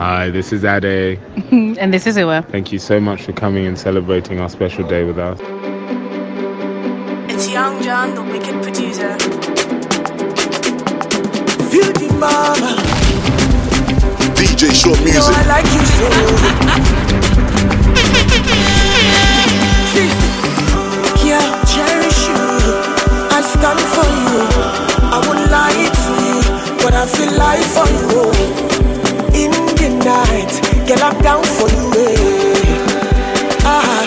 Hi, this is Ade. And this is Uwe. Thank you so much for coming and celebrating our special day with us. It's Young John, the Wicked Producer. Beauty Mama. DJ Short Music. You know I like you so. See, yeah, cherish you. I stand for you. I would lie to you, but I feel life for you. In the night, get up down for you. Eh. Ah,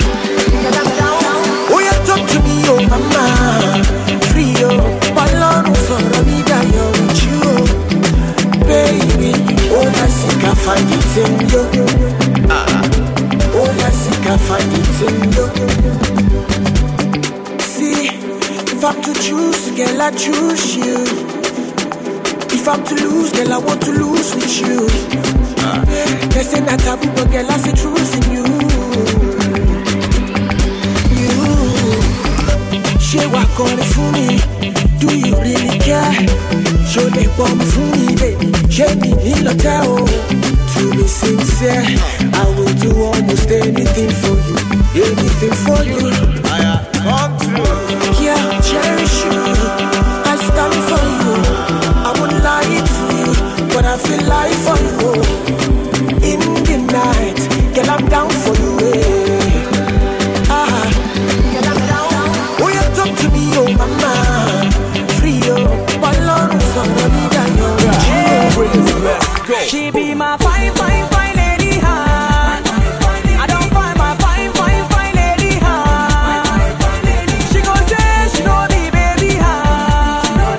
get up down. Oh, you talk to me, oh mama, free yo, my lord, so let me die with you, baby. Oh, I think I find it in you. Oh, I think I find it in you. See, if I'm to choose, girl, I choose you. If I'm to lose, girl, I want to lose with you. They say not taboo, but girl, I see truth in you. She walk on for me. Do you really care? Show the bomb for me, baby. Show me in the town. To be sincere, I will do almost anything for you. Anything for you. I am true. Yeah, cherish you. I stand for you. I would lie to you, but I feel life for you. In the night, girl, I'm down for you. She be my fine, fine, fine lady, huh? I don't find my fine, fine, fine lady, huh? She gon' say she know me, baby, huh?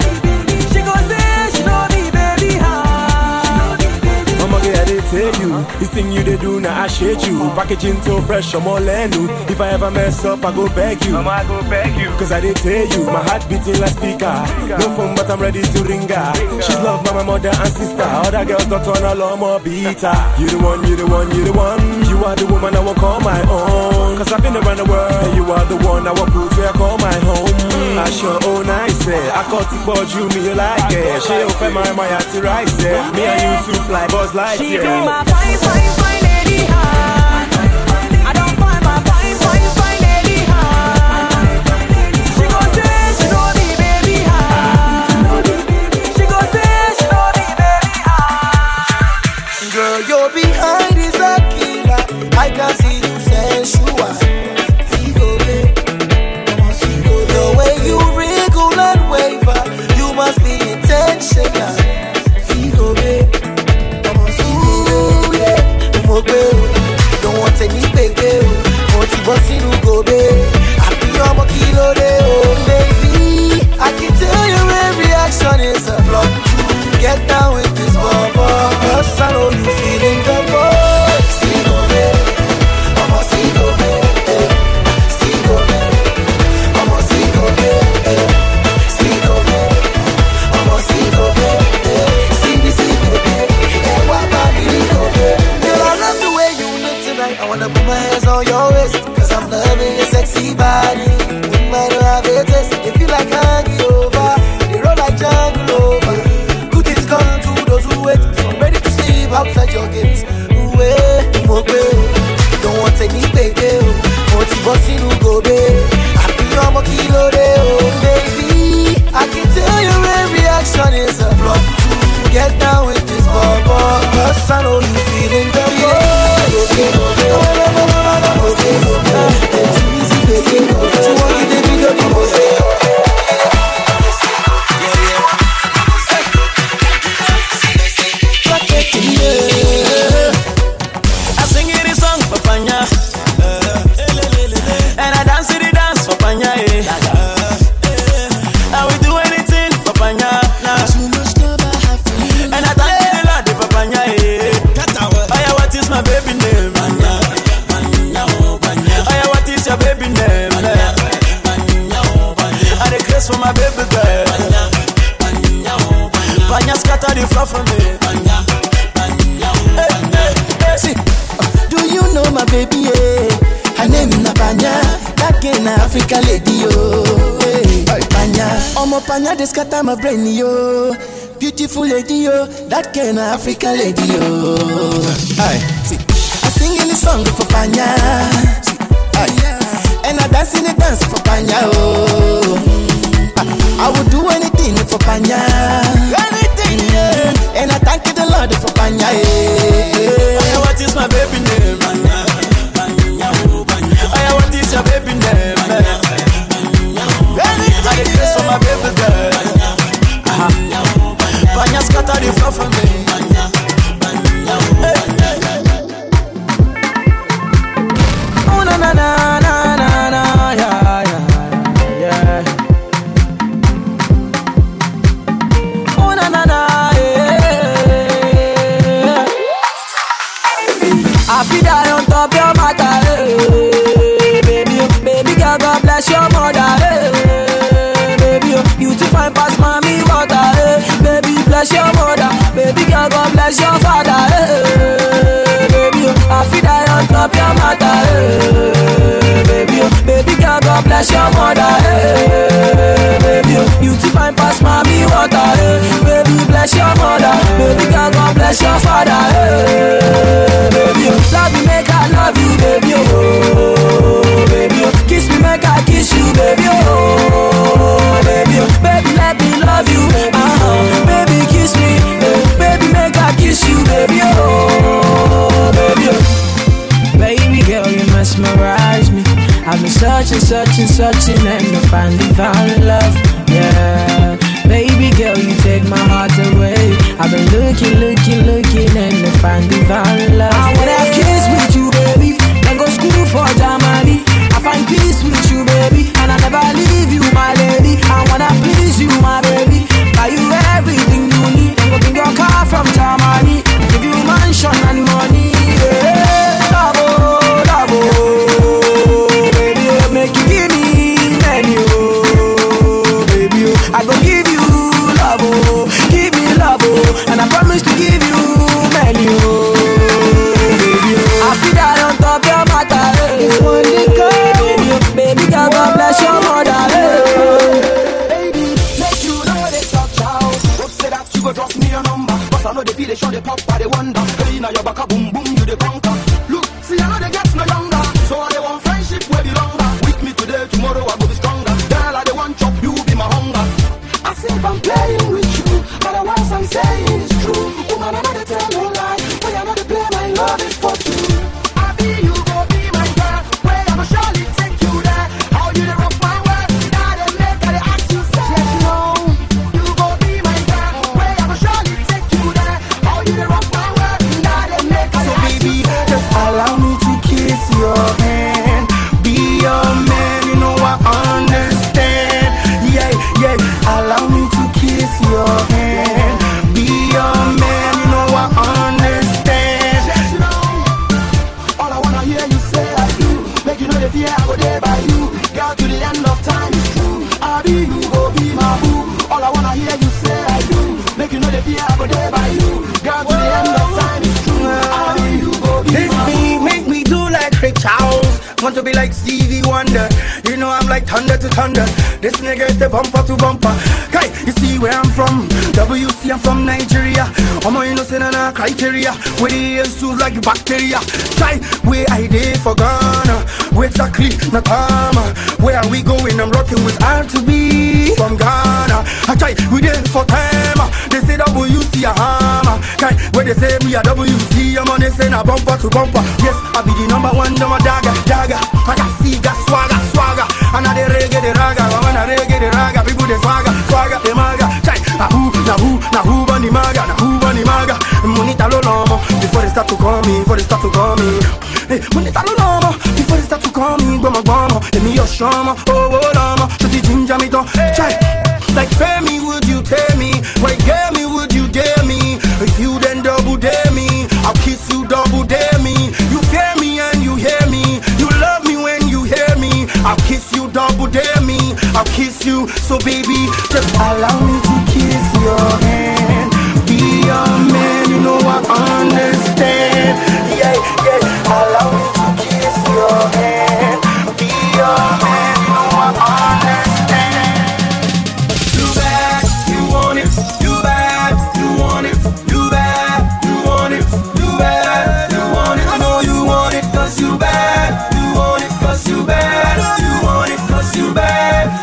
She gon' say she know me, baby, huh? Mama, girl, they tell you, this thing you they do, now I shade you. Packaging so fresh, I'm all new. If I ever mess up, I go beg you. Mama, I go beg you. Cause I did tell you, my heart beating like speaker. No phone, but I'm ready to ring her. She's loved by my mother and sister. Other girls don't turn her law more beater. You the one, you the one, you the one. You are the woman I will call my own. Cause I've been around the world. You are the one I will put where I call my home. I sure own I say I caught it, but you me you like it. She open my heart to rise. Me and you two fly buzz like it. She be my fine, fine, fine lady, huh? I don't find my fine, fine, fine lady, huh? She gon' say she know me, baby, huh? She gon' say she know me, baby, huh? Girl, your behind is a killer. I can see you sensual. The way you wriggle and waver, you must be intentional. Don't want any big deal. Want to bust in Ugo, babe. I'll be on my kilo day, oh baby. I can tell your every action is a block to get down with this bubble. Cause I know you feeling the ball. Single babe, I'm a single babe. Single babe, I'm a single babe. Single babe, I'm a single babe. Single babe, and what about me, babe? I wanna put my hands on your waist, cause I'm loving your sexy body. We might have a taste. If you like hanging over, they roll like jungle over. Good things come to those who wait, so I'm ready to sleep outside your gates. Ooh, eh, don't want any baby, want to bust in Ugo, babe. I be on my kilo day, oh baby. I can tell your reaction is a block to get down with this bubble. Cause I know you feeling the love. I sing it a song for Panya, and I dance it a dance for Panya. I will do anything for Panya, and I thank you a lot for Panya. I what is my baby name? Baby name, I request for my baby girl. Panya scatter the floor for me. See, do you know my baby? Yeah? Her name is Panya. That girl na Africa lady yo. Hey, Panya, omo Panya dey scatter my brain yo. Beautiful lady yo. That girl na Africa lady yo. I see that on top your matter, hey, baby, oh, baby girl, God bless your mother, hey, baby, oh, beautiful past mommy water, hey, baby, bless your mother, baby girl, God bless your father, hey, baby, oh, I see that on top your matter, hey, baby, oh, baby girl, God bless your mother, hey, baby, oh, beautiful past mommy water, hey, baby, bless your mother, baby girl, God bless your father, hey. Love me, make I love you, baby, oh, baby, oh. Kiss me, make I kiss you, baby, oh, baby, oh. Baby, let me love you, uh-huh. Baby, kiss me, baby, make I kiss you, baby, oh, baby, oh. Baby girl, you mesmerize me. I've been searching, and I finally found love, yeah. Baby girl, you take my heart away. I've been looking, and I finally found love. I wanna have kids with you, baby, then go school for Germany. I find peace with you, baby, and I never leave you, my lady. I wanna please you, my baby, buy you everything you need, then go bring your car from Germany, give you mansion and money, yeah. Love, baby, make you give me menu, baby, I go give. And I promise to give you menu, baby. I feel that on top your matter, baby, baby girl, God bless your mother, baby. Make you know they talk out. Don't say that you go drop me your number, but I know they feel they show they pop by the wonder. Hey, now your back a boom boom, you the conquer. Look, see I know they get no younger, so I they want friendship where be longer. With me today, tomorrow I go be stronger. Girl, I they want chop, you be my hunger. I see if I'm playing with you, but I want some say. Want to be like Stevie Wonder. You know I'm like thunder to thunder. This nigga is the bumper to bumper. Kai, you see where I'm from. WC, I'm from Nigeria. I'm not innocent on our criteria. Where the ears too like bacteria. Kai, where I did for Ghana. Where exactly, not armor. Where are we going? I'm rocking with R2B from Ghana. I try, we did for time. They say WC a hammer. Kai, where they say we are WC. I'm on the scene, a bumper to bumper. Yes, I be the number one, number dagger. I got see, got swagger. And I reggae the raga, I wanna reggae the raga. People they swagger the maga. Chai, na who bunny maga, na who bunny maga. Monita lo lomo, before they start to call me, Hey, monita lo lomo, before they start to call me, bomo. Let me your shama, oh lama, shoti ginger me don. Chai, like fair me, would you tell me? Why girl me, would you dare me? If you then double dare me, I'll kiss you double dare me. You fear me and you hear me. You love me when you hear me. I'll kiss you double dare me. I'll kiss you, so baby, just allow me to kiss your hand. Be your man, you know I understand. Yeah, allow me to kiss your hand. Be your man, you know I understand. Too bad you want it. Too bad you want it. Too bad you want it. Too bad you want it. I know you want it 'cause you bad. You want it 'cause you bad. You want it 'cause you bad.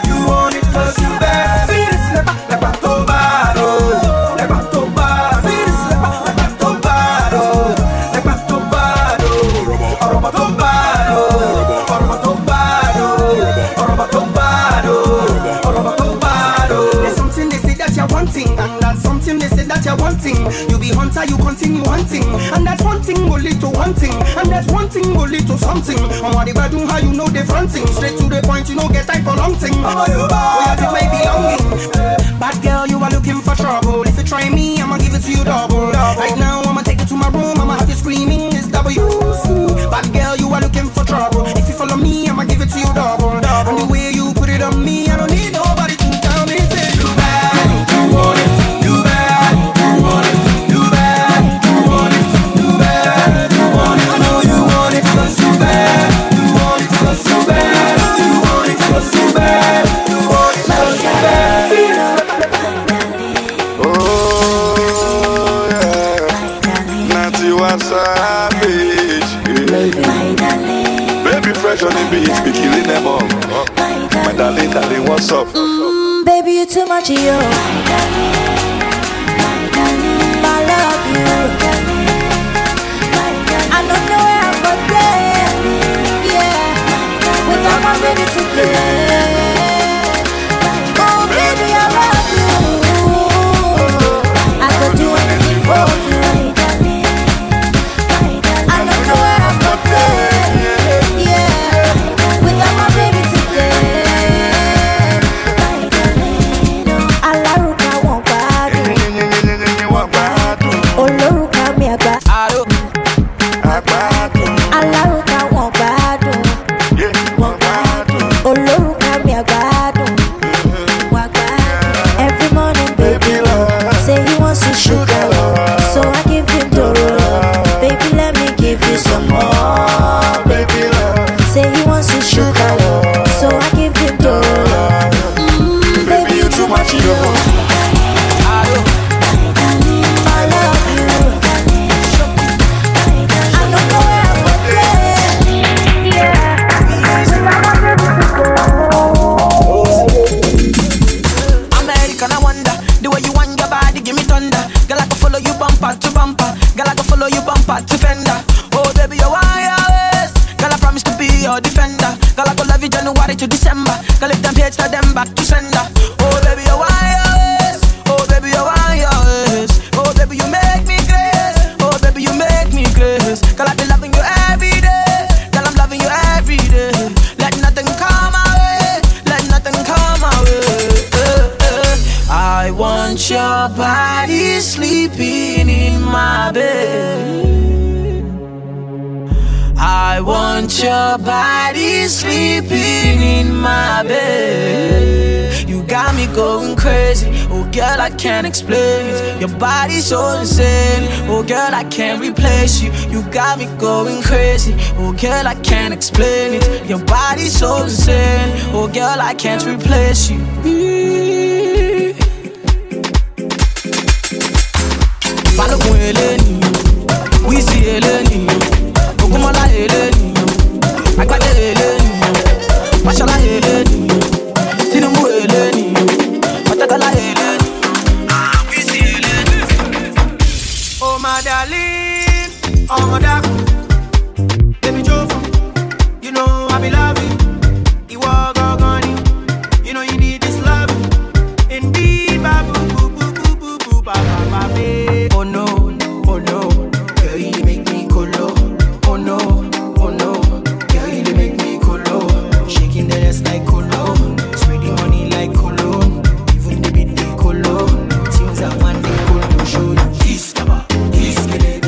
You be hunter, you continue hunting, and that one thing will lead to one thing, and that one thing will lead to something. And whatever do how you know the fronting, straight to the point, you know get time for long thing. Oh, you take my belonging. Bad girl, you are looking for trouble. If you try me, I'ma give it to you double. Right now, I'ma take it to my room, I'ma have you screaming. It's W. you are savage. My darling, baby fresh on the beat, be killing them all. My darling, darling, what's up? Baby, you too much, yo. My darling, I love you. My darling, I don't know where I'm going to play. Yeah, without my baby today. Girl, I can't explain it. Your body's so insane. Oh, girl, I can't replace you. You got me going crazy. Oh, girl, I can't explain it. Your body's so insane. Oh, girl, I can't replace you. Balogun eleni, Wizzy eleni, Ogunmola eleni, Agbade eleni, Fashola eleni, Tinubu eleni, Otedola eleni. Oh my darling, baby Jova, you know I be loving. You walk gone, you know you need this love. Indeed, babu, boo, boo, boo, boo, ba ba ba. Oh no, oh no, girl, you make me colo. Oh no, oh no, girl, you make me colo. Shaking the ass like colo, spreading money like colo. Even the bit they colo, things I want they colo show you. Kiss, kaba, kiss, kele.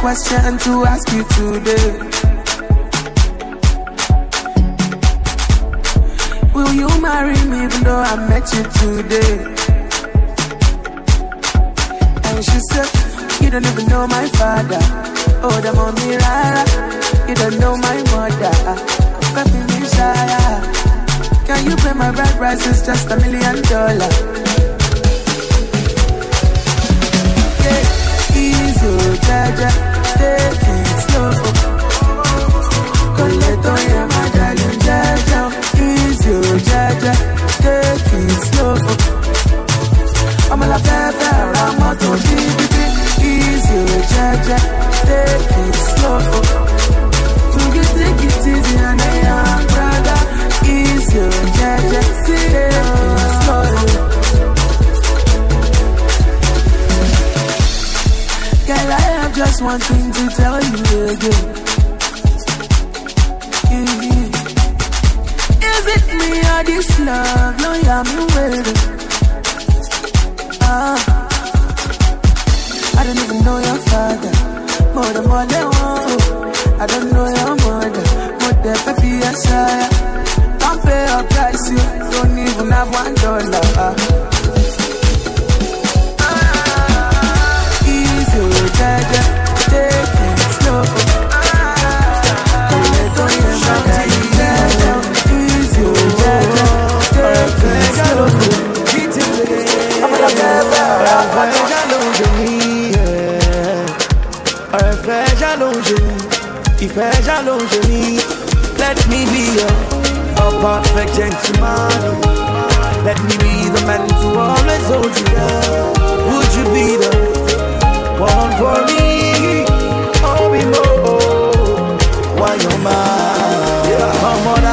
Question to ask you today. Will you marry me even though I met you today? And she said, you don't even know my father. Oh, the mommy rara. You don't know my mother. I'm copying me shy. Can you pay my bride price? It's just $1 million. Take it do? Is it me or this love? No, yeah, me with I don't even know your father. More than what they want. I don't know your mother. More than baby, yes, I can't pay your price. You don't even have $1. Easy, yeah, yeah. Let me be a perfect gentleman. Let me be the man to always hold you down. Would you be the one for me? Oh, we know why you're mine. Yeah, I'm on a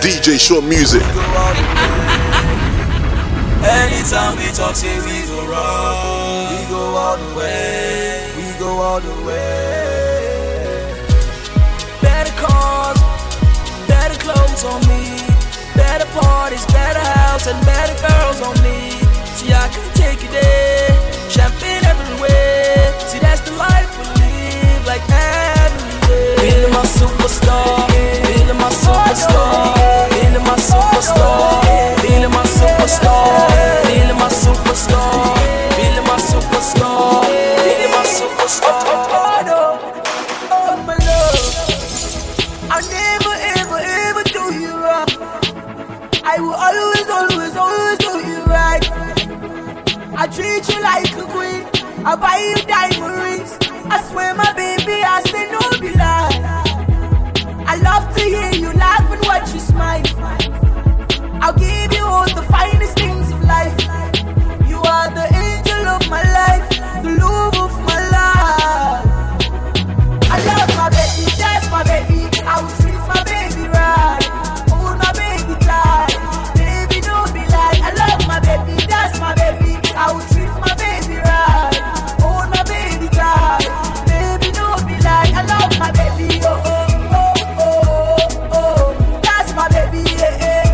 DJ Short Music. Anytime we talk, say we go wrong. We go all the way. We go all the way. Better cars, better clothes on me. Better parties, better house, and better girls on me. See, I can take it there. Champagne everywhere. See, that's the life we live, like every day. Feeling my superstar. Feeling my superstar. Feeling my superstar. Feeling my superstar. Feeling my superstar. Feeling my superstar. Feeling my superstar. Oh my love, I never ever ever do you wrong. I will always always always do you right. I treat you like a queen. I buy you diamond rings. I swear my baby, I say no be lie. I love to hear you laugh and watch you smile. I'll give you all the finest things of life. You are the angel of my life, the love of my life. I love my baby, that's my baby. I will treat my baby right, hold my baby tight. Baby, don't be like. I love my baby, that's my baby. I will treat my baby right, hold my baby tight. Baby, don't be like. I love my baby, oh oh oh oh oh. That's my baby, yeah, yeah.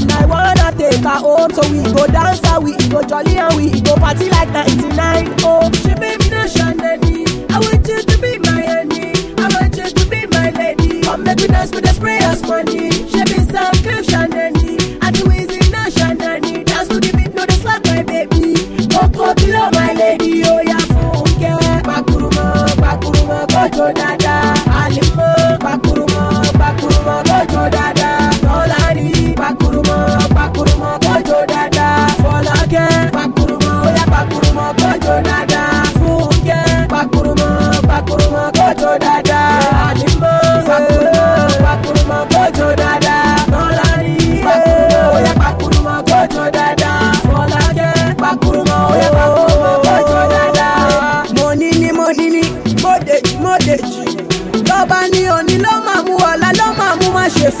and I wanna take her home. So we go dance and we go jolly and we go party like 99. Oh, she made me no shandy. I want you to be my honey. I want you to be my lady. Come make me dance with the spray of money. She be some cliff shandy. And the way is no shandy. Dance to the beat, no the slap my baby. Coco below my lady. Oh yeah, funke. Bakuruma, bakuruma, kojo dada. Alimo, bakuruma, bakuruma, kojo dada.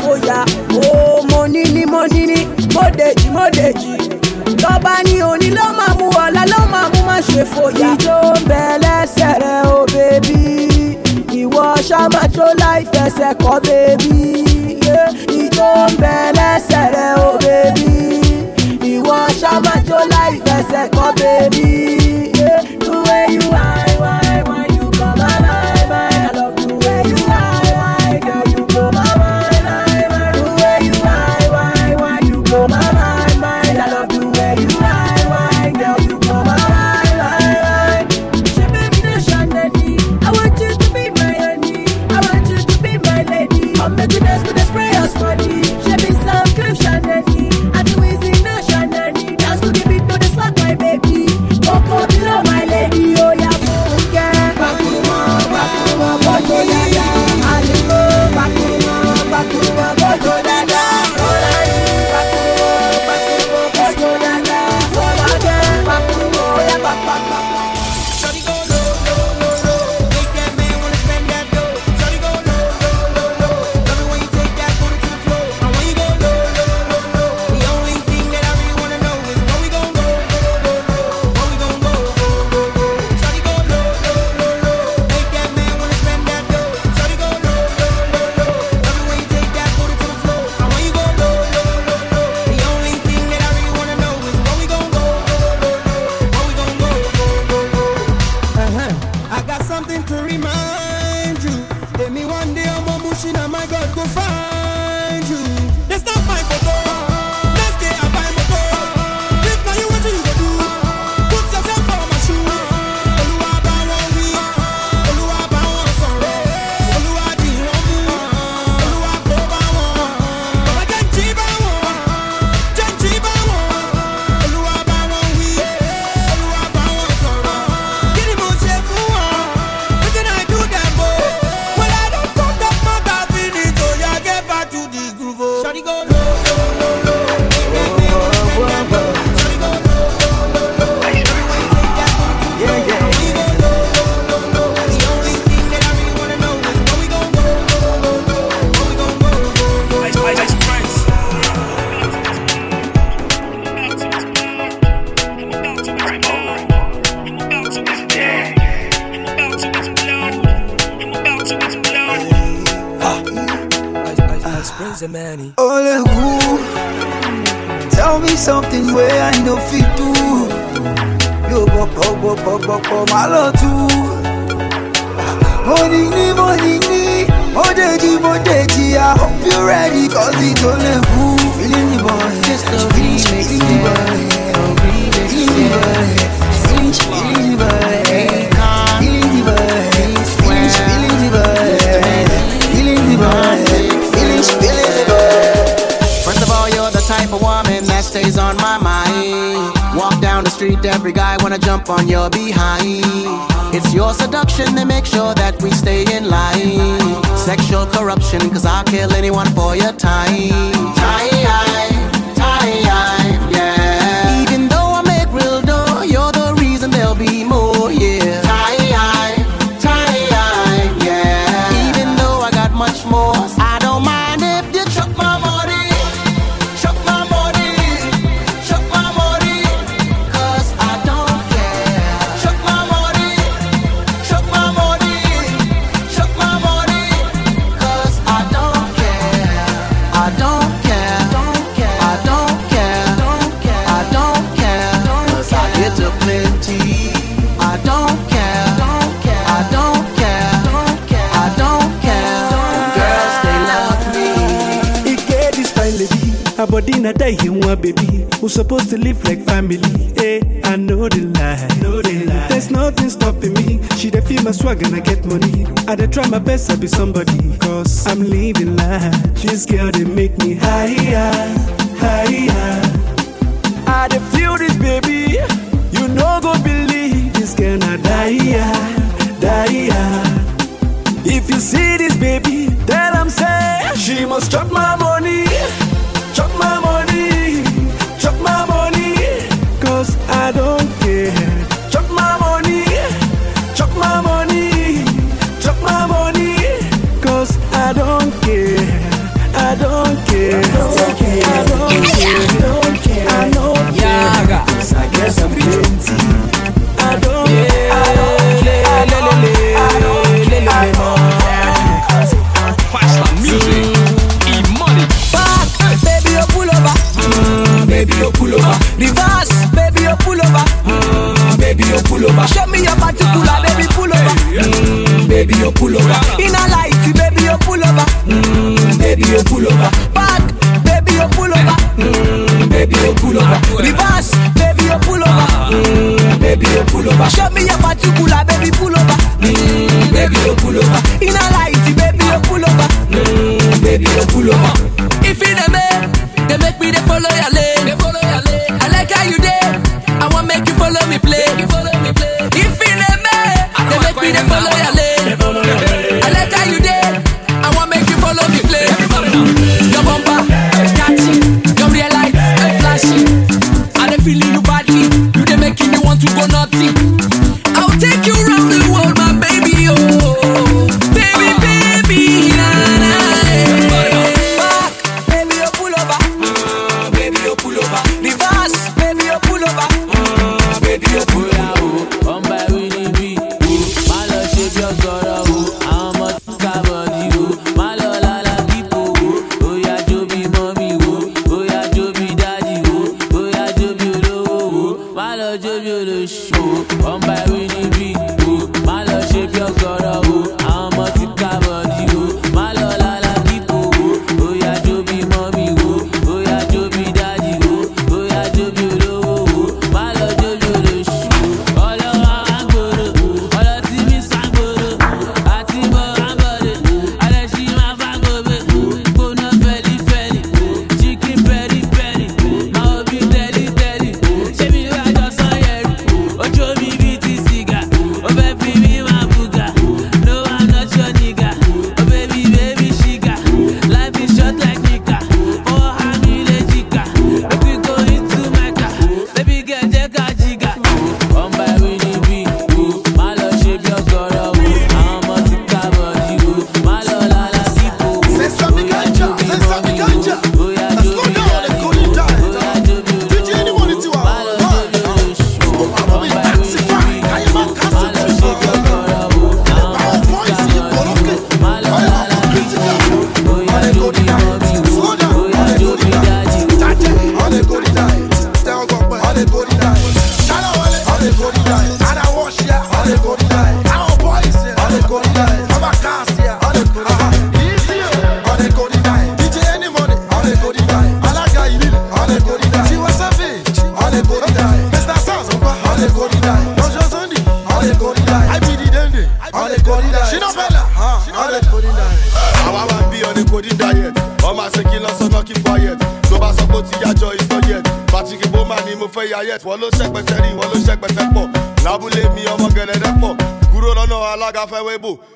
Foya, oh money ni, modeji. Toba ni oni lo mamu ma she foya. Ijo bele sere oh baby, iwo shamacho life ese ko baby. Ijo bele sere oh baby, iwo shamacho life ese ko baby. The way you are. I don't care. About dinner die you want baby. We're supposed to live like family. Hey, I know the lie. There's nothing stopping me. She dey feel my swag and I get money. I dey try my best to be somebody, cause I'm living life. This girl they make me higher, higher. I dey feel this baby. You no go believe this girl na die, die. If you see this baby, then I'm saying she must chop my money, chop my money, chop my money, cause I don't care. Chop my money, chop my money, chop my money, cause I don't care, I don't care, I don't care, I don't care, I don't care, cause I guess I'm guilty. I don't care, I don't care, I don't care, I don't care. Baby, you pull over. Reverse, baby, you pull over. Baby, you pull over. Show me your particular, baby, pull over. Baby, you pull over. In a light, baby, you pull over. Baby, you pull over. Back, baby, you pull over. Baby, you pull over. Reverse, baby, you pull over. Baby, you pull over. Show me your particular, baby, pull over. Baby, you pull over. In a light, baby, you pull over. Baby, you pull over. If in a man, they make me they follow your lane. I like how you did. I want make you follow me play. If in a man, they make me they follow your lane. I like how you did. I want make you follow me play. Your bumper, catchy, your real light, and flashy. I dey feeling you badly. You dey making me want to go naughty. I'll take you round the world, my baby. Oh, baby, baby.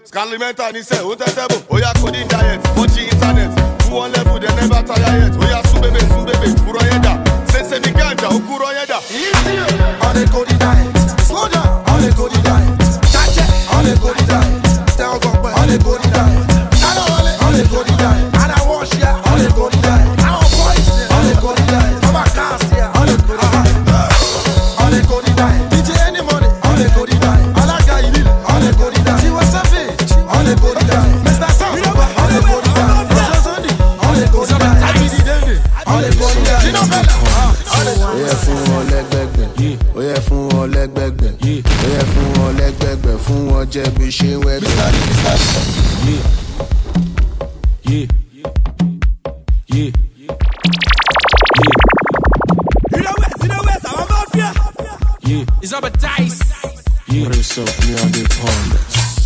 Scalimenta ni se utetebo, oya kodi diet, oji internet, who on level they never tire yet, oya subebe, kuro yeda, sense ni ganja, okuro yeda, easy, on the kodi diet, slow down, on the kodi diet, catch it, on the kodi diet, tell go boy, on the kodi diet, on the kodi diet, and I wash ya, on the kodi diet, our boys, on the kodi diet, our cars ya, on the kodi diet, on the kodi diet, DJ any money, on the kodi diet, alaga ili, on the kodi diet, see what's up. On the body down, Mr. Sound, on the body down, on the body down, on the body down, It's up a dice. You yourself, me on the pond.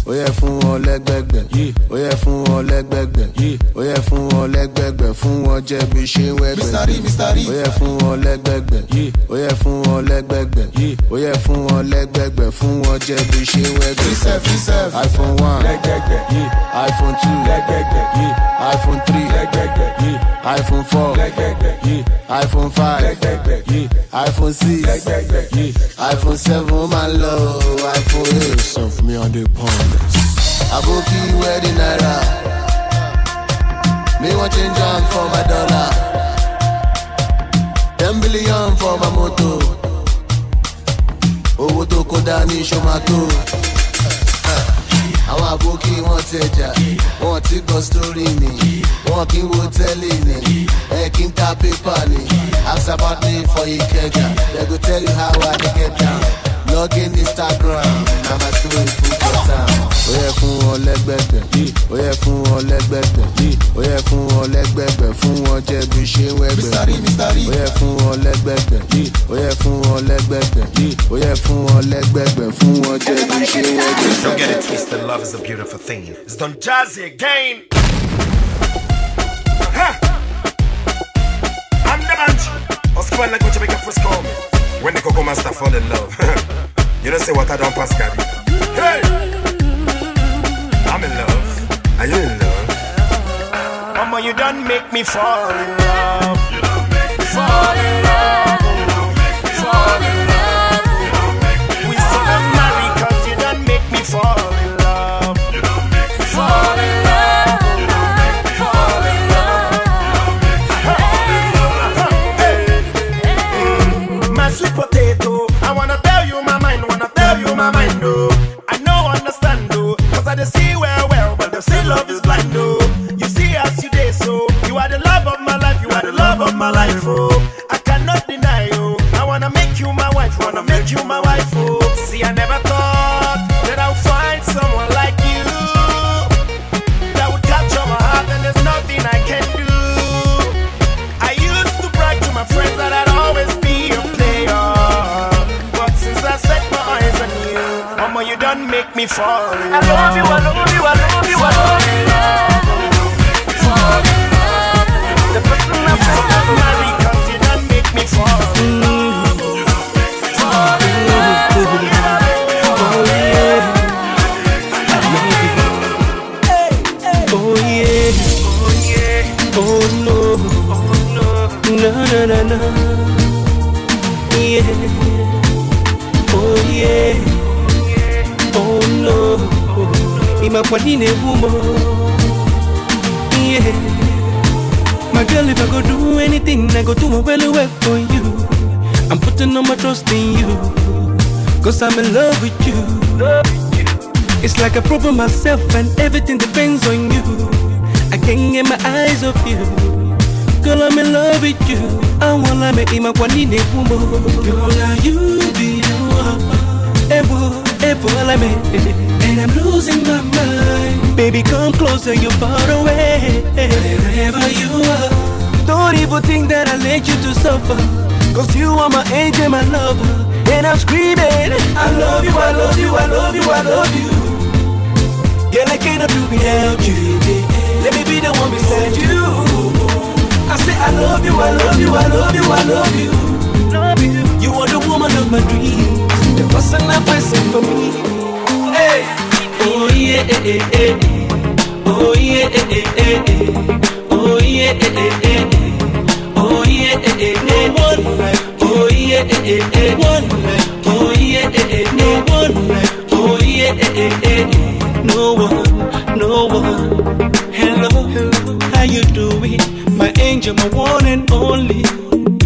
Oh, yeah, fun all leg back then. Oh, yeah, fun all leg back then. Oh, yeah, fun all leg back then. Fun all jebby, she wet. Mystery. Oh, yeah, fun all leg back then. Oh, yeah, fun all leg back then. Oh, yeah, fun all leg back then. Fun all jebby, she wet. iPhone 1. iPhone 2. iPhone 3. iPhone 4. iPhone 5. iPhone 6. iPhone 7, my love. iPhone 8. Surf me on the pond. Aboki wedding naira. Me want change am for my dollar. 10 billion for my moto. Owo to koda ni shomato. Awon aboki won teja. Won ti go story ni. Won kin wo tele ni. E kin ta paper ni. Ask about me for Ikeja. They go tell you how I get down. Log in Instagram, I'm a story for town. Oh yeah, fun all leg back then. Oh yeah, fun all leg back then. Oh yeah, fun all leg back then. Fun all jebby she web. Oh yeah, fun all leg back then. Oh yeah, fun all leg back then. Oh yeah, fun all leg back then. Fun all jebby she web. Don't get it twisted, love is a beautiful thing. It's Don Jazzy again. Ha! I'm the bunch. Oscar like what you make a first call. When the Coco Master fall in love, you don't say what I don't pass, Gabby. Hey! I'm in love. Are you in love? Mama, you don't make me fall in love. You don't make me fall in love. Fall in love. We still not married cause you don't make me fall in love. You don't make me fall in love. You don't make me fall in love. My sweet potato, I wanna tell you my mind, wanna tell you my mind, no. I know, understand, no. Cause I just see well, well, but they say love is blind, no. You see us today, so you are the love of my life, you are the love of my life, oh. I cannot deny you, oh. I wanna make you my wife, wanna make you my wife, oh. See, I never thought that I would find someone like you that would capture my heart, and there's nothing I can do. I used to brag to my friends that I'd always be a player. Mama, you don't make me fall in love. I love you, I love you, I love you, I love you. Fall in love. The person I found out married cause you don't make me fall in love. Fall in love. Fall in love. Oh yeah. Oh yeah. Oh no. Oh no. No, no, no, no. Yeah. Oh yeah. Oh no, ima kwanine humo. Yeah, my girl, if I go do anything, I go do my well work for you. I'm putting all my trust in you, cause I'm in love with you. It's like I've proven myself and everything depends on you. I can't get my eyes off you. Girl, I'm in love with you. I wanna make ima kwanine humo. Girl, are you be the one? And I'm losing my mind. Baby, come closer, you're far away. Wherever you are, don't even think that I let you to suffer, cause you are my angel, my lover. And I'm screaming, I love you, I love you, I love you, I love you. Girl, I cannot do without you. Let me be the one beside you. I say I love you, I love you, I love you, I love you. You are the woman of my dreams. The person I find for me. Hey, oh yeah, eh, eh, eh. Oh yeah, eh, eh, eh. Oh yeah, eh, eh, eh. Oh yeah, eh, eh, eh. Oh yeah, eh, eh, eh. Oh yeah, eh, eh, eh. Oh yeah, eh, eh, eh. No one, no one. Hello, hello. How you doing? My angel, my one and only.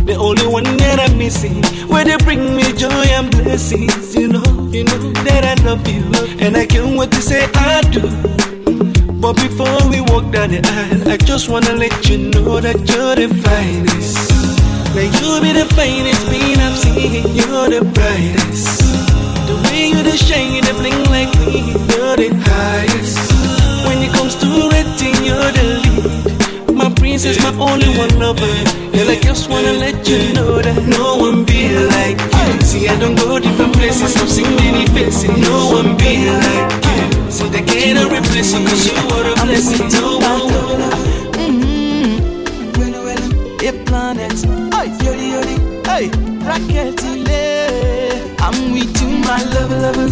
The only one that I'm missing. Where they bring me joy and blessings. You know that I love you. And I can't wait to say I do. But before we walk down the aisle, I just wanna let you know that you're the finest. Now you'll be the finest being I've seen. You're the brightest. The way you the shine, you the bling like me. You're the highest. When it comes to rating, you're the lead. My prince, this is my only one lover. Girl, I just wanna let you know that no one be like you. See, I don't go different places, I've seen many faces. No one be like you. See, they cannot replace you, cause you are a blessing to one. The planet, hey, Raquel, I'm with you, my lover, lover.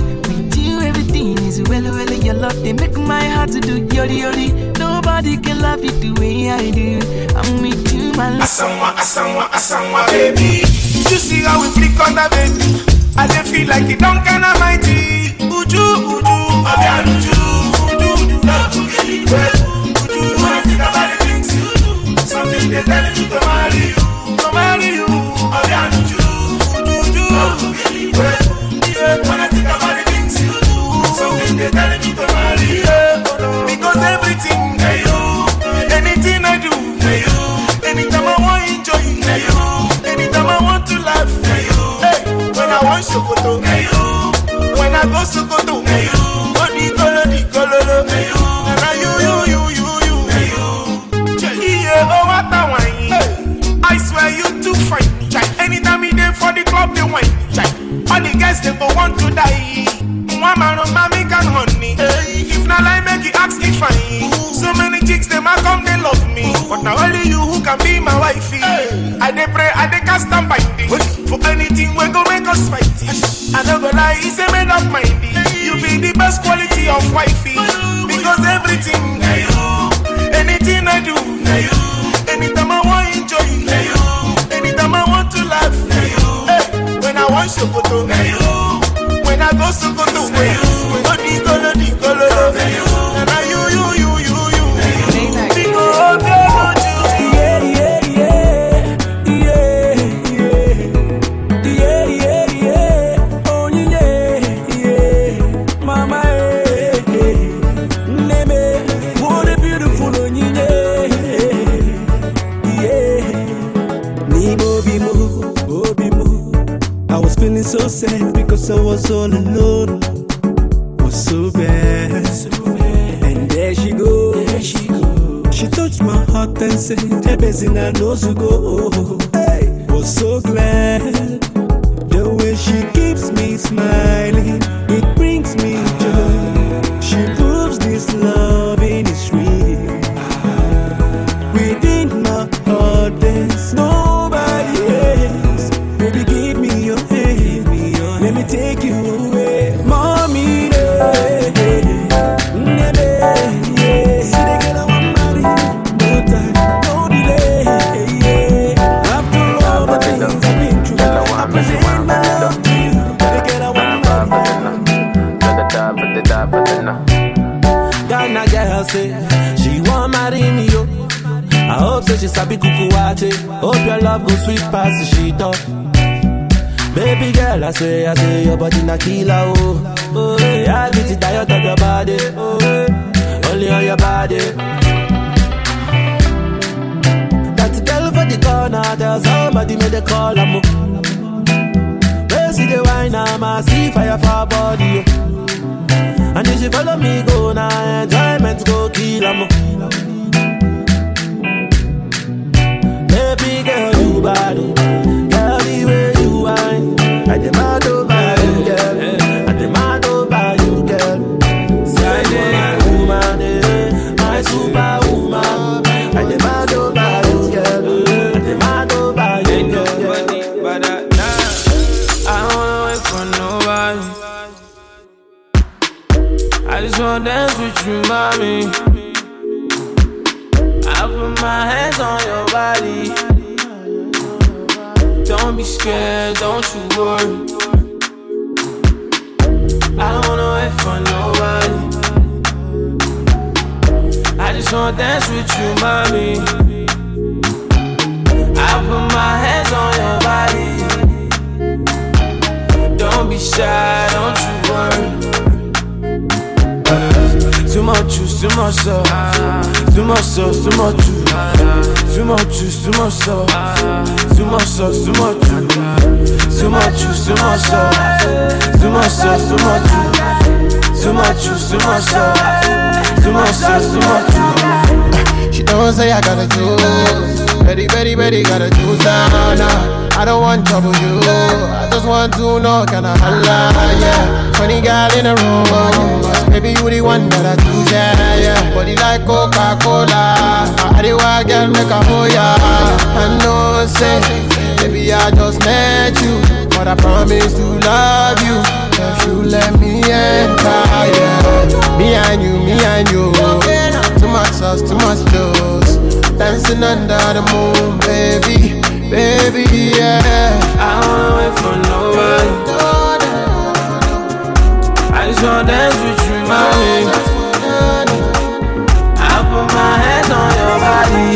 Everything is well, your love, they make my heart to do yodi. Nobody can love you the way I do. I'm with you, my love. Asanwa, baby. You see how we flick on that baby. I don't feel like it don't kinda mighty. Uju, I do not forget it well. Uju, I think about the things you do. Something they tell you to marry you. I do not forget it well. When I think about it. They tell me to marry you, because everything for you, anything I do for you, anytime I want to enjoy for you, anytime I want to laugh for you. Hey, when I want Sokoto for you, when I go Sokoto for you, Odi kololo for you, and I you for you. Yeah, oh what a wine! I swear you too fine. Anytime you there for the club they wine. All the guys they go want to die. One man on my make and honey. Hey. If not I make it ask if I. So many chicks they might come they love me. Ooh. But now only you who can be my wifey. Hey. I dey pray I dey cast and binding. For anything we go make us fighty. I don't go lie it's a man of mindy. Hey. You be the best quality of wifey. Because everything I do, anything I do, anytime I want enjoy, anytime I want to laugh, hey. When I want to go to when I go to go to where you so sad because I was all alone. Was so bad. And there she go. She touched my heart and said, Ebezina knows who go. Hey. Was so glad. The way she keeps me smiling, it brings me joy. She proves this loving is real. Within my heart there's nobody else. Baby, give me your hand. Let me take you away, mommy. Ghana girl say she want marry me yo. I hope so she sabi kukuwache. Hope your love go sweet past the sheet up. Baby girl, I say your body na killer, oh. Oh, yeah, I get it tired of your body, oh. Only on your body. That girl for the corner, there's somebody made a call, I'm up. Where see the wine, I see fire for her body, oh. And if she follow me, go now, enjoyment go kill, I'm up. Baby girl, you bad, oh. Girl, the way I demand over you, girl. I demand over you, girl. Say I am woman, my superwoman. I demand over you, girl. I demand over you, girl. I don't wanna wait for nobody. I just wanna dance with you, mommy. I put my hands on your body. Don't be scared, don't you worry. I don't wanna wait for nobody. I just wanna dance with you, mommy. I put my hands on your body. Don't be shy, don't you worry. Too much. She know say I gotta choose. Betty, gotta choose now, nah. I don't want trouble, you. I just want to know, can I holla, yeah. 20 girl in a room, baby, you the one that I choose, yeah. Body like Coca-Cola, I do want girl make a hoya. I know say, baby, I just met you, but I promise to love you if you let me enter, yeah. Me and you, too much sauce, too much juice, dancing under the moon, baby, yeah. I don't wait for nobody, I just wanna dance with you, my baby. I put my hands on your body,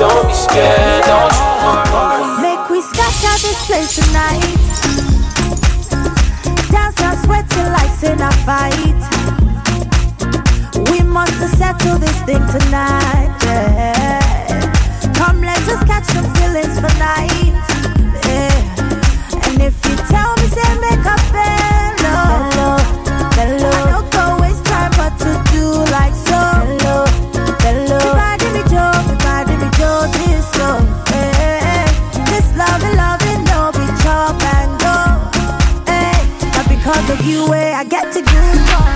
don't be scared, don't you worry. Make we scatter this place tonight, dance and sweat till life's in a fight. We must settle this thing tonight, yeah. Come, let's just catch some feelings for night, yeah. And if you tell me, say make a bello. I don't go waste time, but to do like so. Bello. If I give me joy, this love, yeah. This loving, no be chop and go, hey. But because of you, hey, I get to do more.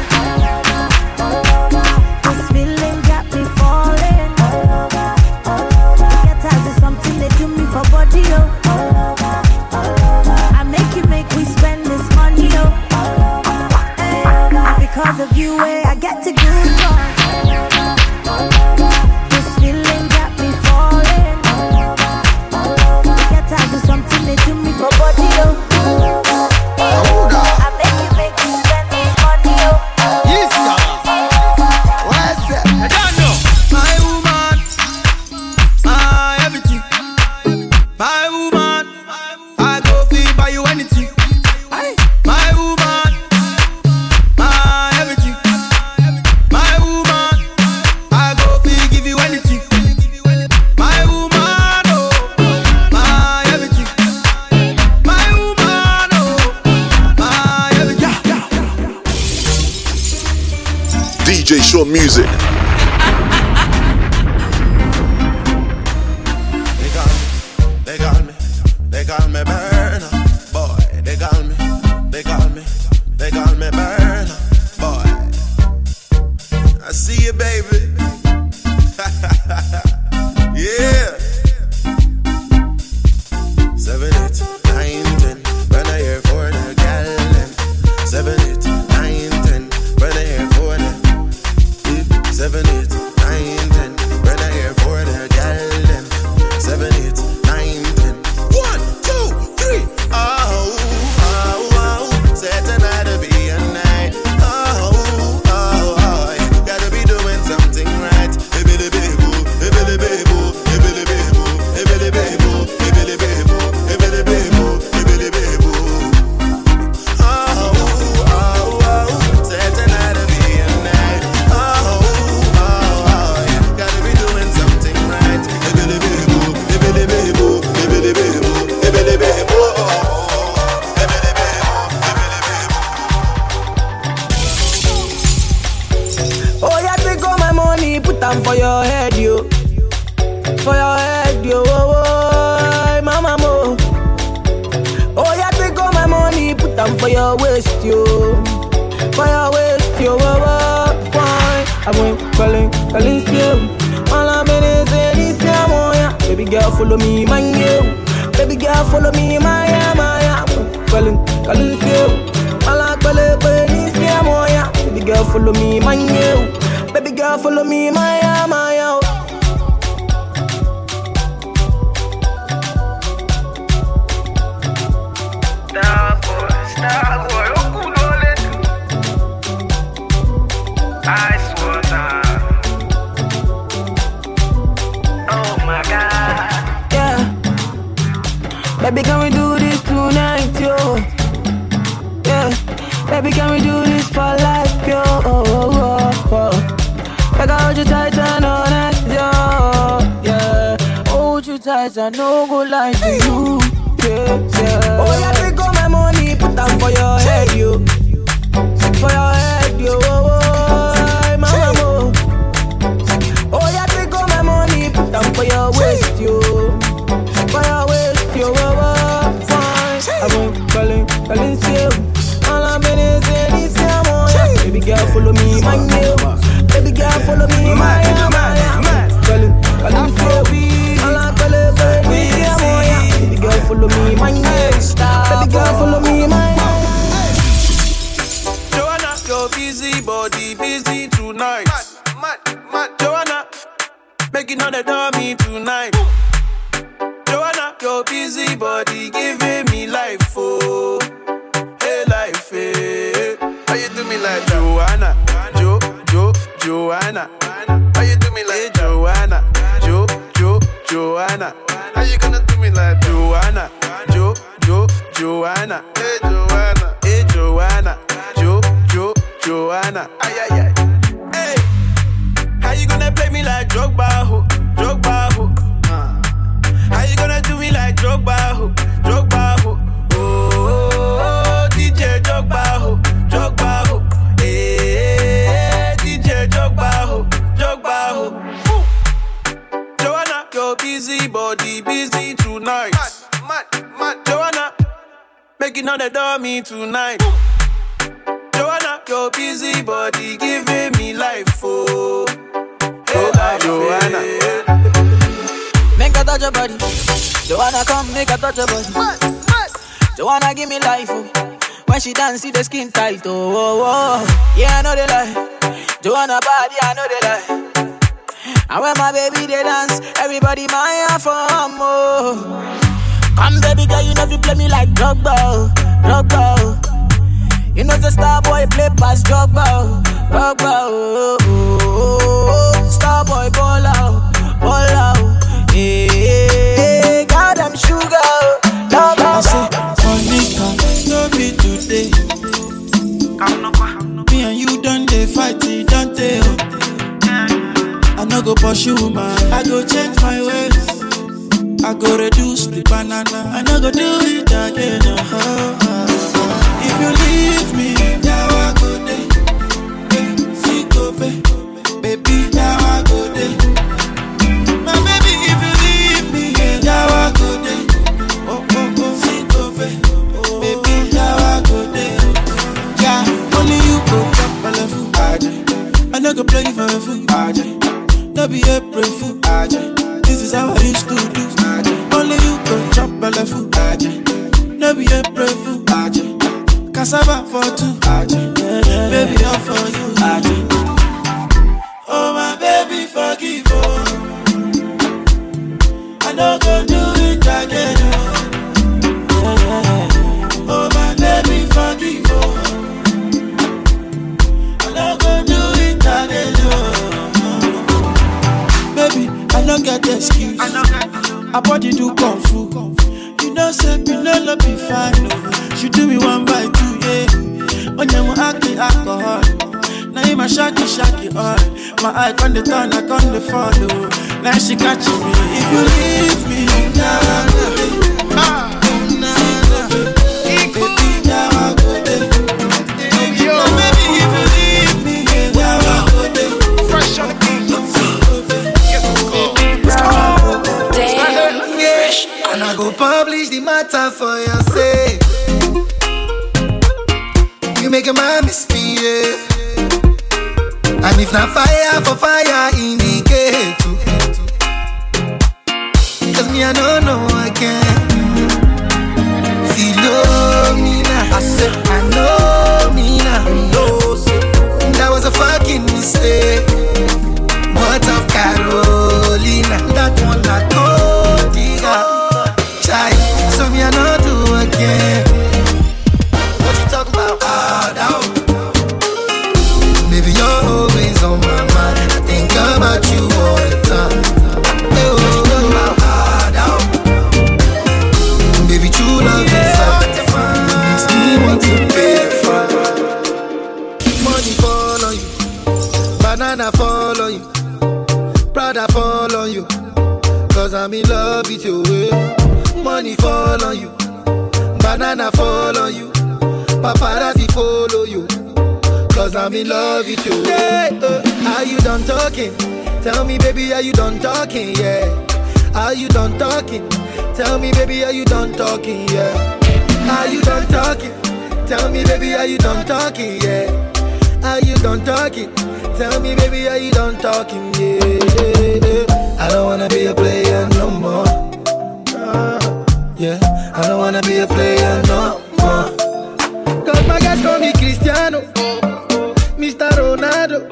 Music. They call me burner, boy. They call me burner, boy. I see you, baby. Yeah. 7, 8, 9, 10. Burn a year for the gal. 7, 8, 9, 10. Burn a year for the. 7, 8, 9, 10. Run a year for the gal them. 7, 8, 9, 10. 1, 2, 3. Oh. Say tonight to be a night. Oh. You gotta be doing something right. For your head, yo. Oh, mama, mo. Oh, yeah, take all my money, put them for your waist, yo. For your waist, yo. Oh, fine. I'm going calling, you. All I'm in is oh, yeah. Baby girl, follow me, man, yo. Baby girl, follow me, my. Calling, you. All I'm calling, is oh, yeah. Baby girl, follow me, man, yo. Baby girl, follow me, my. Baby, can we do this tonight, yo? Yeah. Baby, can we do this for life, yo? Oh. Like I hold you tight and all night, yo. Yeah. Hold you tight and no go lie to you. Yeah. Oh, yeah, take all my money, put them for your head, yo. For your head, yo. Oh, mama, mo. follow me, my name. Baby girl, follow me, my name. Baby girl, follow me, my name. Baby girl, follow me, my name. Joanna, your busy body, busy tonight. Mad, Joanna, making all the dummy tonight. Joanna, your busy body, giving me life, oh. Hey, life, hey. How you do me like Joanna? Joanna. How you do me like that? Joanna? Joanna. How you gonna do me like Joanna? Joanna. Hey, Joanna. Hey, Joanna. Joanna. Ay, ay, ay. How you gonna play me like Drogba, ho? Drogba, ho? How you gonna do me like Drogba, ho? Drogba, ho? Oh, oh, oh, DJ Drogba, ho? Drogba, ho? Hey, DJ Drogba, ho? Drogba, ho? Ooh. Joanna, your busy body, busy tonight. Mad, Joanna, making all the dummy tonight. Ooh. Joanna, your busy body, giving me life, oh. Joanna, make a touch your body. Joanna, come make a touch your body. Joanna, give me life. Oh. When she dance, see the skin tight. Oh, oh, oh. Yeah, I know they lie. Joanna body, I know they lie. And when my baby they dance, everybody my form. Oh. Come, baby girl, you know you play me like Drogba, Drogba. You know the star boy play pass Drogba, Drogba. Oh, oh, oh. Starboy, ball out, ball out. Hey, hey, God, I'm sugar. Love, I say, honey, come, love me today. Me and you done they fighting, don't they? I no go pursue, man. I go change my ways. I go reduce the banana. I no go do it again. Oh, oh, oh. If you leave me, now I go day. Hey, see, go pay. Baby, now I go there. My baby, if you leave me, now I go there. Oh, oh, oh, see, go there. Baby, now I go there. Yeah, only you go up, I love you, Aja. I no go play for a fool, Aja. No be April fool, Aja. This is how I used to do, Aja. Only you go chop, I love you, Aja. No be April fool, Aja. Cassava for two, Aja. Baby, all for you, Aja. Oh, my baby, forgive me. I don't go do it again. Oh, my baby, forgive me. I don't go do it again. Baby, I don't get excuse. I body do kung fu. You know, say, you know, love be fine. No. She do me 1 by 2, yeah. When you act the alcohol. Now you my shaggy, shaggy, all. My eye on the turn, I on the follow. Now she catching me. If you leave me, now I go there. Baby, now I go there. Baby, if you leave me, now I go there. Fresh on the game. Let's go. Damn. And I go publish the matter for your sake. You make a man misbehave. And if not fire for fire, indicate too. Cause me I don't know again. Philomena, I said I know Mina. That was a fucking mistake. What of Carolina? That one I told diga. Child, so me I don't do again. What you talking about? Ah, that one. On my mind, I think about you all the time. Hey, oh, you know my heart out. Baby, true love is hard to find. Makes me want to pay for. Money fall on you, banana fall on you, Prada fall on you, cause I'm in love with you. Money fall on you, banana fall on you, paparazzi follow you, cause I'm in love with you. Yeah, are you done talking? Tell me, baby, are you done talking? Yeah. Are you done talking? Tell me, baby, are you done talking? Yeah. Are you done talking? Tell me, baby, are you done talking? Yeah. How you done talking? Tell me, baby, how you done talking? Yeah, I don't wanna be a player no more. Yeah, I don't wanna be a player no more. Cause my guys call me Cristiano, Mr. Ronaldo,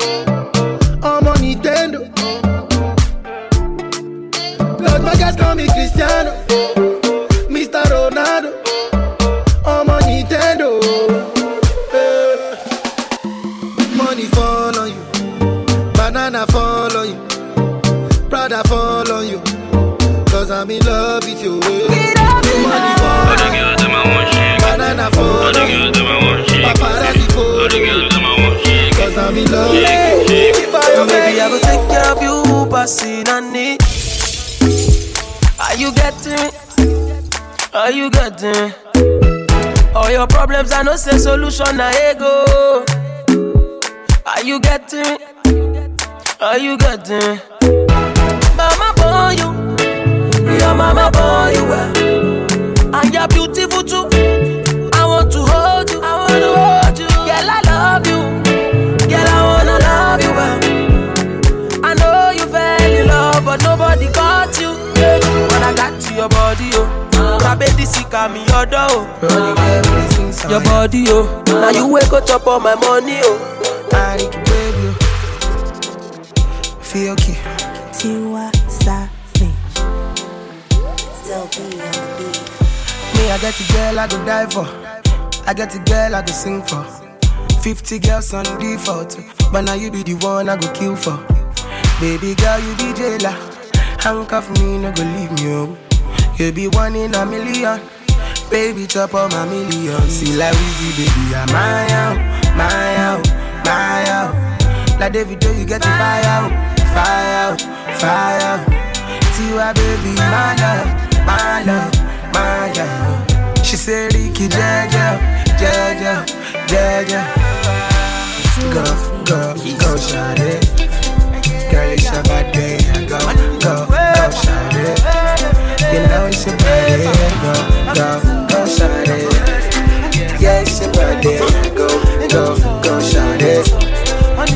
I'm on Nintendo. Cause my guys call me Cristiano, Mr. Ronaldo, I'm on Nintendo. Banana fall on you, Prada fall on you, cause I'm in love with you. Money fall on you, banana fall on you, paparazzi fall on you, cause I'm in love with you. Baby, I will take care of you, passing a need. Are you getting? Are you getting? All your problems are no say solution, I go. Are you getting? Are you getting? Mama boy you, your mama boy you well. And you're beautiful too. I want to hold you, I want to hold you. Girl, I love you. Girl, I wanna love you well. I know you fell in love, but nobody caught you. When I got to your body, oh, my baby sick at me, your door. Your body, oh, now you wake up on my money, oh. I need you, baby. Feel okay. Tiwa Safi. Still be on the beat. Me, I get a girl I go die for. I get a girl I go sing for. 50 girls on default, but now you be the one I go kill for. Baby girl, you be jailer. Handcuff me, no go leave me home. You be one in a million. Baby, chop up my million. See like Weezy, baby, I'm my out, my out, my out. Like Davido, you get to fire out. Fire, fire, Tiwa baby, my love, my love, my love. She said, Ricky, Jaja, Jaja, Jaja. Go, go, go, shawty. Girl, it's a bad day. Go, go, go, shawty. You know it's a bad day. Go, go, go, shawty. Yeah, it's a bad day. Go, go, go, shawty.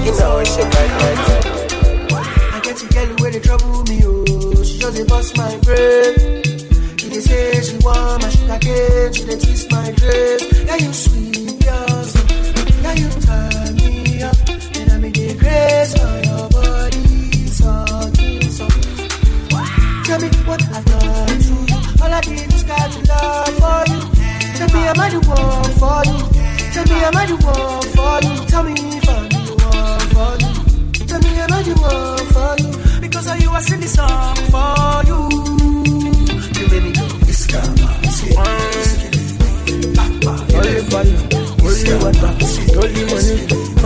You know it's a bad day. She girl where they trouble me, oh. She just a bust my brain. She dey say she want my sugar cane. She dey twist my dress. Yeah, you sweet, awesome. Yeah, you tie me up. And I make a grace for your body, something, something. Tell me what I've done to you. All I did was got to love for you. Tell me I'm not the one for you. Tell me I'm not the one for you. Tell me if I'm the one for you. Tell me I'm not the one for you. Because of you I sing this song for you. You made me go. It's karma. It's it. Only value. Only value. Only money.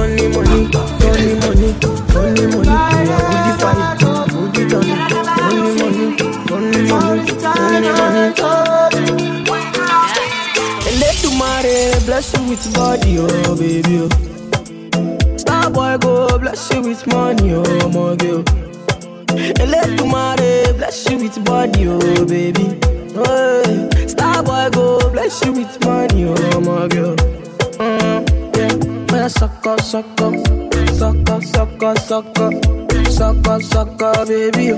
Only money. Only money. Only money. Only value. Only money. Only money. Only money. Only money. Elédùmarè bless you with body, oh baby, oh. Boy, go bless you with money, oh my girl. And let tomorrow bless you with body, oh baby. Oh, yeah. Star boy, go bless you with money, oh my girl. Yeah, suck up, suck up, suck up, suck up, suck up, suck up, suck up, baby.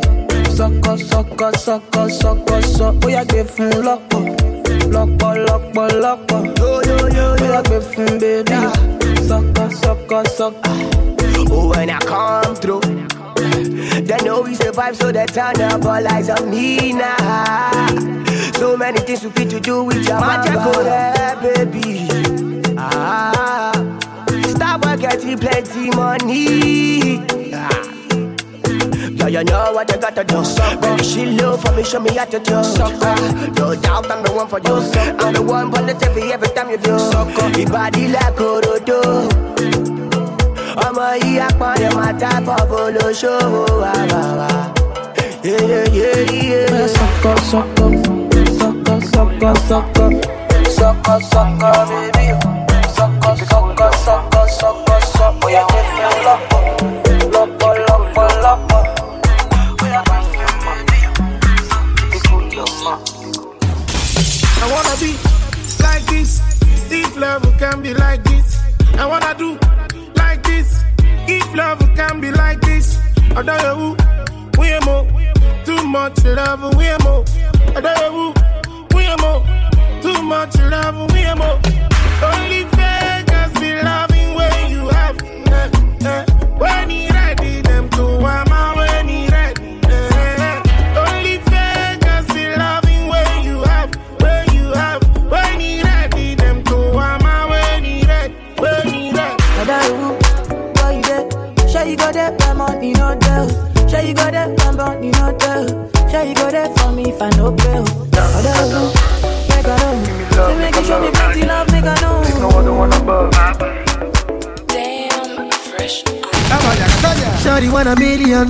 Suck up, suck up, suck up, suck up, suck up. Oh, yeah, give me lock up, lock up, lock up, lock up. Yo yo yo, oh yeah, give me baby. Sucker, sucker, sucker. Oh, when I come through, they know we survive, so they turn up all eyes on me now. So many things to fit to do with your magical baby. Ah, Starbucks gets me plenty money. Ah. Yeah, you know what I gotta do. Baby, she low for me, show me how to do. No doubt I'm the one for you. I'm the one for the TV every time you do. Your body like Orodo. I'm a yak on my type of polo show. Yeah, yeah, yeah, yeah. Suck up, suck up, suck up, suck up, suck up, suck up, suck up, baby. Suck up, suck up, suck up, suck up, suck up. We are different, love, love, love, love. I wanna be like this. This level can be like this. I wanna do like this. this. If love can be like this, I don't know who we are more. Too much love, we are more. I don't know who we are more. Too much love, we are more. Only fakers be loving when you have when he ready them to warm up when he ready. Only fakers be loving when you have when he ready them to warm up when he ready. I don't know you there. Shall you go there? I'm on in order. Shall you go there? I'm on in order. Shall you go there for me if I no play? I don't know. Love, make it show me pretty love, make I know. There's no other one above. Damn, fresh. Shawty want $1 million.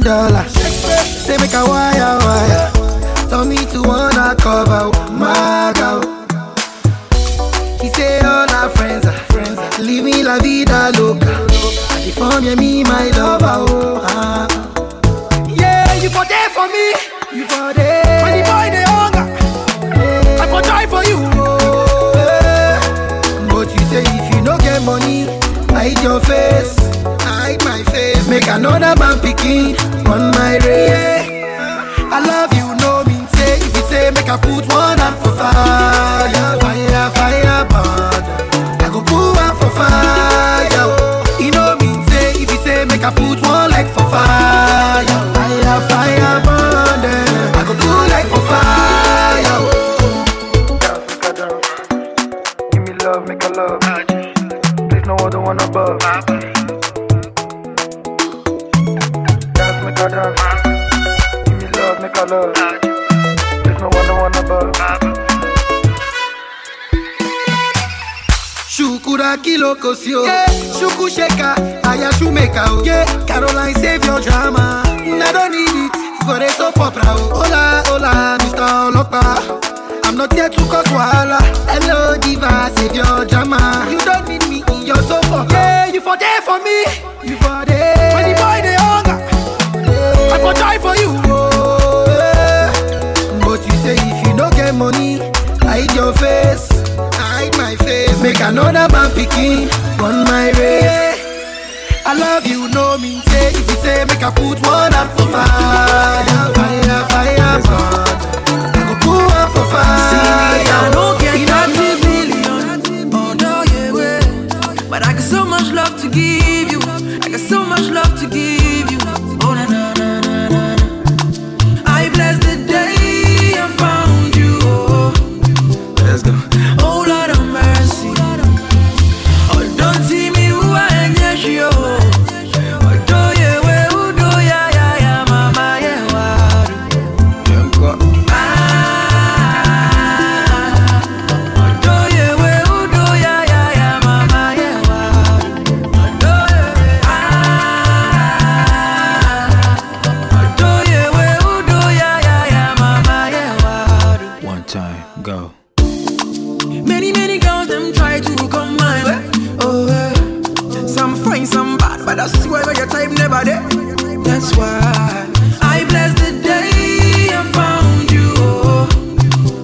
Say make a wire. Tell me to wanna cover my girl. He say all our friends. Leave me la vida loca. They for me, my lover. Oh. Yeah, you for there for me. You for there. When the boy they hunger. I for die for you, yeah. But you say if you no get money, hide your face, hide my face. Make another man picking on my race, yeah. I love you, no mean say. If you say make I put one hand for fire, fire burn. I go put one for fire. You know mean say. If you say make I put one leg for fire, fire burn. I go put leg for fire. Make a love. There's no other one above. Dance, make a dance. Give me love, make a love. There's no other one above. Shukura kilokosio, shuku sheka, ayashu mekao. Yeah, Caroline save your drama. I don't need it for a soap opera. Hola, Mr. Olopa. I'm not here to cause wahala. Hello, diva, save your drama. You don't need me in your sofa. Yeah, you for there for me. You for there. When the boy they hunger, yeah. I for die for you. Oh, yeah. But you say if you no get money, hide your face, hide my face. Make another man picking on my race. Yeah. I love you, no mean say. If you say make I put one up for fire. For fire. See, I don't get $1 million, oh no, yeah, well. But I got so much love to give you. I got so much love to give you. Oh na na na na na. I bless the day I found you. Oh. Let's go. Oh Lord of mercy. Oh, don't see me who I get you. That's why I bless the day I found you. Oh.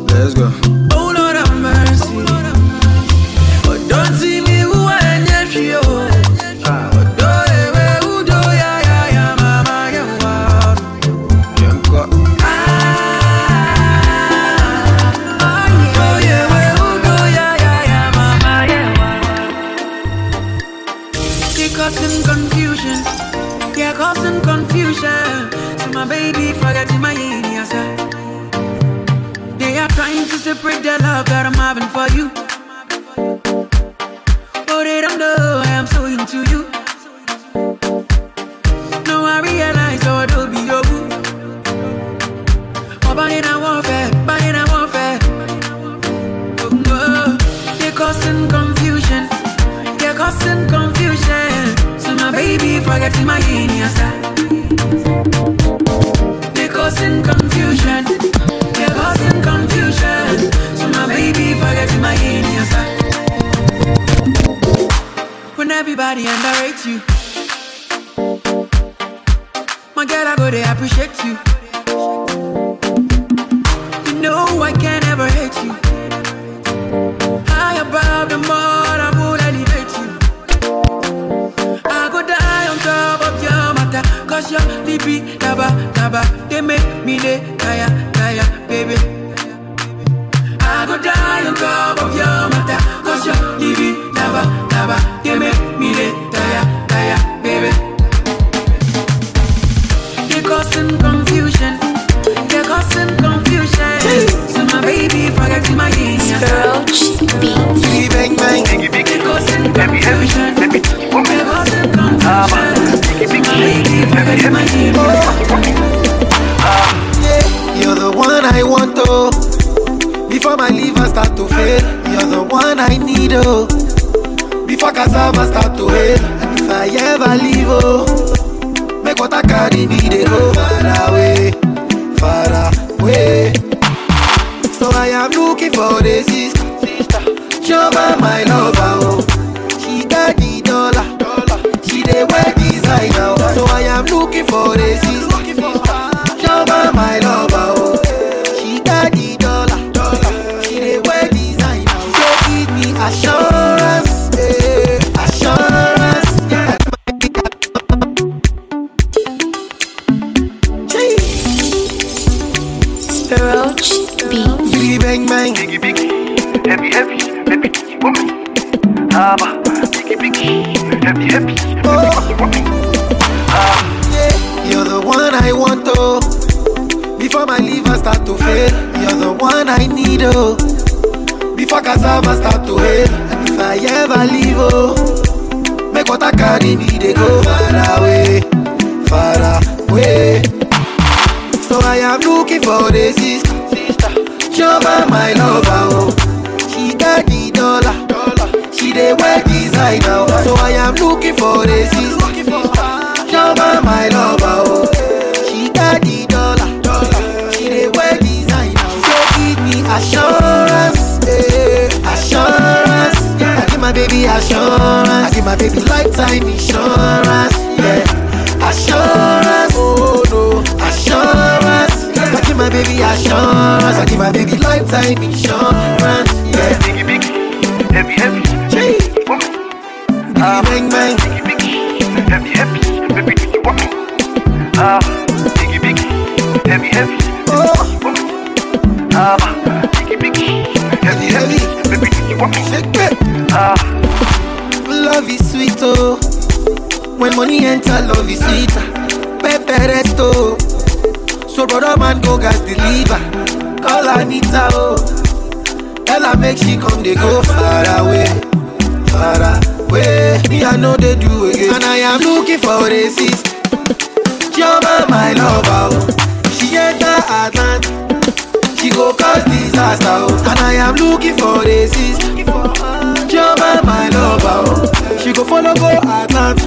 Let's go. Oh Lord have mercy. But oh, don't see me who I need you. But do it, who do ya, mama, ya, wow. Separate the love that I'm having for you. Oh, they don't know I am so into you. Now I realize oh, it'll be your boo. Oh, but it ain't warfare. Oh, no. They're causing confusion. So my baby forget my genius. They're causing confusion. Causing confusion, so my baby forget my genius. When everybody underrates you, my girl, I go there appreciate you. You know I can't ever hate you. High above the more I will elevate you. I go down. me dey kaya, kaya, baby. I go die on top of your matter, cause you're living never, never. You make me dey kaya, kaya, baby. They're causing confusion, they're causing confusion. So my baby forget to my game. Roach beats. Biggie bang bang, biggie biggie. They're causing confusion, they're causing confusion. You're the one I want, oh. Before my liver start to fail, you're the one I need, oh. Before cassava start to fail, and if I ever leave, oh, make what I carry me, they go far away, far away. So I am looking for the sister, Jehovah, my lover, oh. She got the dollar, she the way. So I am looking for a sister, Jehovah, my lover, oh. She got the dollar, she the wear designer. So give me assurance, assurance. Roach beats. Biggie bang bang, biggie biggie, happy happy, happy woman. Haba, biggie biggie, happy happy, happy woman. You're the one I want, oh. Before my liver start to fail, you're the one I need, oh. Before cassava start to fail, and if I ever leave, oh, make what I carry me, they go far away, far away. So I am looking for the sister, Jehovah, my lover, oh. She got the dollar, she the wear designer, oh. So I am looking for the sister, Jehovah, my lover, oh. She got the dollar, she the wear designer. So give me assurance, assurance. I give my baby assurance, I give my baby lifetime insurance, yeah. Assurance, oh no, assurance. I give my baby assurance, I give my baby lifetime insurance, yeah. Biggie biggie, heavy heavy, biggie bang bang, biggie biggie, heavy heavy. Biggie biggie, heavy heavy, biggie biggie, heavy heavy, baby, you want me? Love is sweet, oh. When money enter, love is sweeter. Pepe resto. So brother man go gas deliver. Call Anita, oh. Tell her make she come, they go far away, far away. Me I know they do again, and I am looking for a sister, Jehovah, my lover, oh. She enter Atlanta, she go cause disaster, oh. And I am looking for a sister, Jehovah, my lover, oh. She go follow go Atlanta,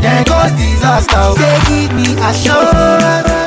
then cause disaster, oh. Say give me assurance,